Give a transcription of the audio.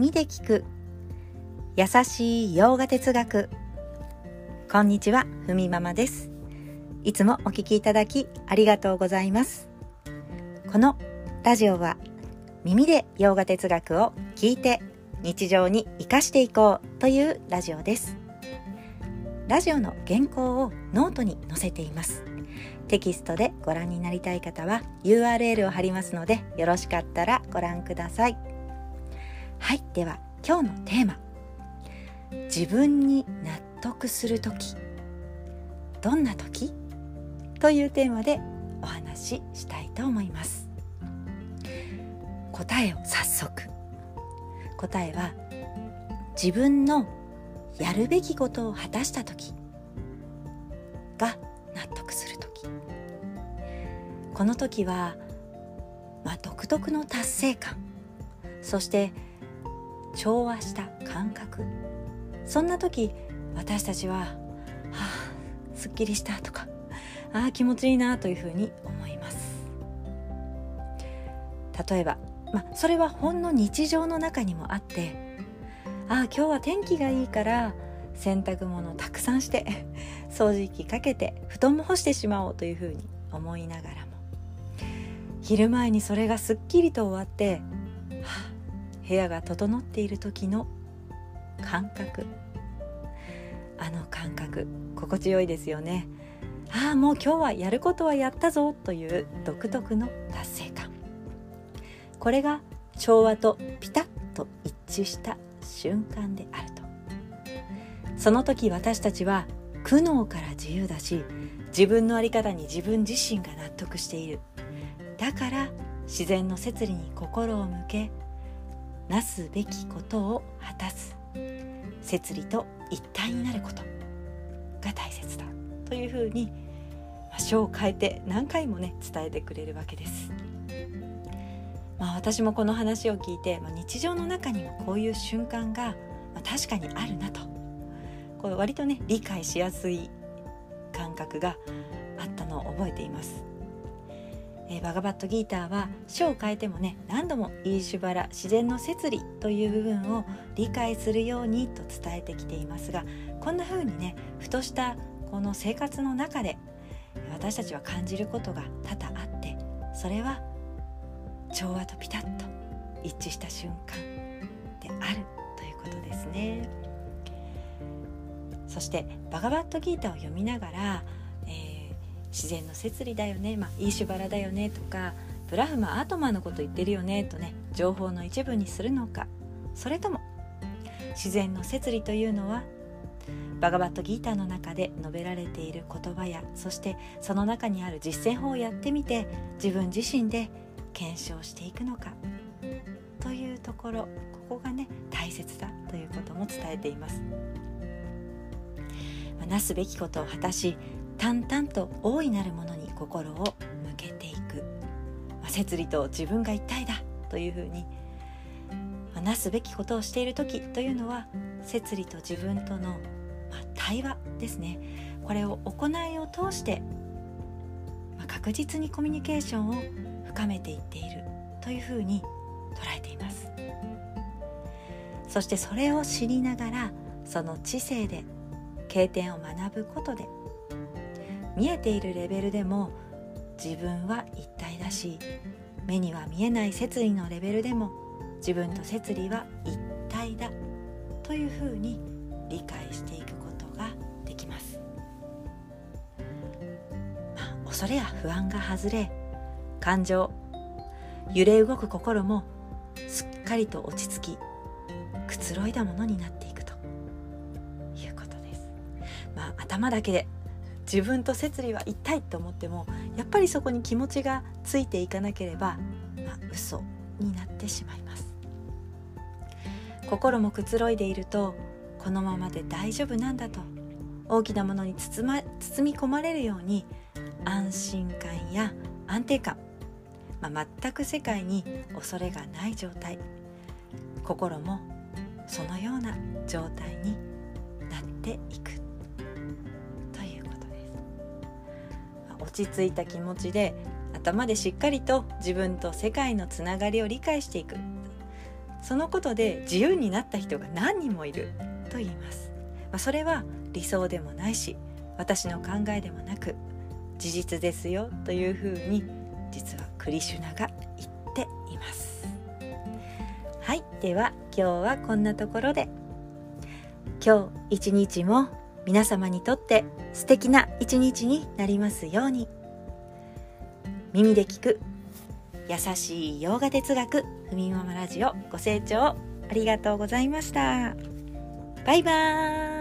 耳で聞く優しい洋画哲学。こんにちは、ふみママです。いつもお聞きいただきありがとうございます。このラジオは耳で洋画哲学を聞いて日常に生かしていこうというラジオです。ラジオの原稿をノートに載せています。テキストでご覧になりたい方は URL を貼りますので、よろしかったらご覧ください。はい、では今日のテーマ、自分に納得するとき、どんなとき？というテーマでお話ししたいと思います。答えを早速。答えは、自分のやるべきことを果たしたときが納得するとき。このときは、独特の達成感、そして調和した感覚、そんなとき私たちは、すっきりしたとか、気持ちいいなというふうに思います。例えば、それはほんの日常の中にもあって、今日は天気がいいから洗濯物をたくさんして掃除機かけて布団も干してしまおうというふうに思いながらも、昼前にそれがすっきりと終わって、部屋が整っている時の感覚、あの感覚、心地よいですよね。もう今日はやることはやったぞという独特の達成感、これが調和とピタッと一致した瞬間であると。その時私たちは苦悩から自由だし、自分の在り方に自分自身が納得している。だから自然の摂理に心を向け、なすべきことを果たす、摂理と一体になることが大切だというふうに、書を変えて何回も伝えてくれるわけです。私もこの話を聞いて、日常の中にもこういう瞬間が、確かにあるなと、こう割と理解しやすい感覚があったのを覚えています。バガバットギーターは書を変えても何度もイーシュバラ、自然の摂理という部分を理解するようにと伝えてきていますが、こんな風にふとしたこの生活の中で私たちは感じることが多々あって、それは調和とピタッと一致した瞬間であるということですね。そしてバガバットギータを読みながら、自然の摂理だよね、イーシュバラだよねとか、ブラフマアートマンのこと言ってるよねと情報の一部にするのか、それとも自然の摂理というのはバガバットギーターの中で述べられている言葉や、そしてその中にある実践法をやってみて自分自身で検証していくのかというところ、ここが大切だということも伝えています。なすべきことを果たし、淡々と大いなるものに心を向けていく、摂理と自分が一体だというふうに、なすべきことをしている時というのは摂理と自分との、対話ですね。これを行いを通して、確実にコミュニケーションを深めていっているというふうに捉えています。そしてそれを知りながら、その知性で経験を学ぶことで、見えているレベルでも自分は一体だし、目には見えない摂理のレベルでも自分と摂理は一体だというふうに理解していくことができます。恐れや不安が外れ、感情、揺れ動く心もすっかりと落ち着き、くつろいだものになっていくということです。頭だけで自分と摂理は一体と思っても、やっぱりそこに気持ちがついていかなければ、嘘になってしまいます。心もくつろいでいると、このままで大丈夫なんだと、大きなものに包み込まれるように、安心感や安定感、全く世界に恐れがない状態、心もそのような状態になっていくということです。落ち着いた気持ちで、頭でしっかりと自分と世界のつながりを理解していく、そのことで自由になった人が何人もいると言います。それは理想でもないし、私の考えでもなく、事実ですよというふうに実はクリシュナが言っています。はい、では今日はこんなところで。今日一日も皆様にとって素敵な一日になりますように。耳で聞く優しいヨーガ哲学ふみママラジオ、ご清聴ありがとうございました。バイバーイ。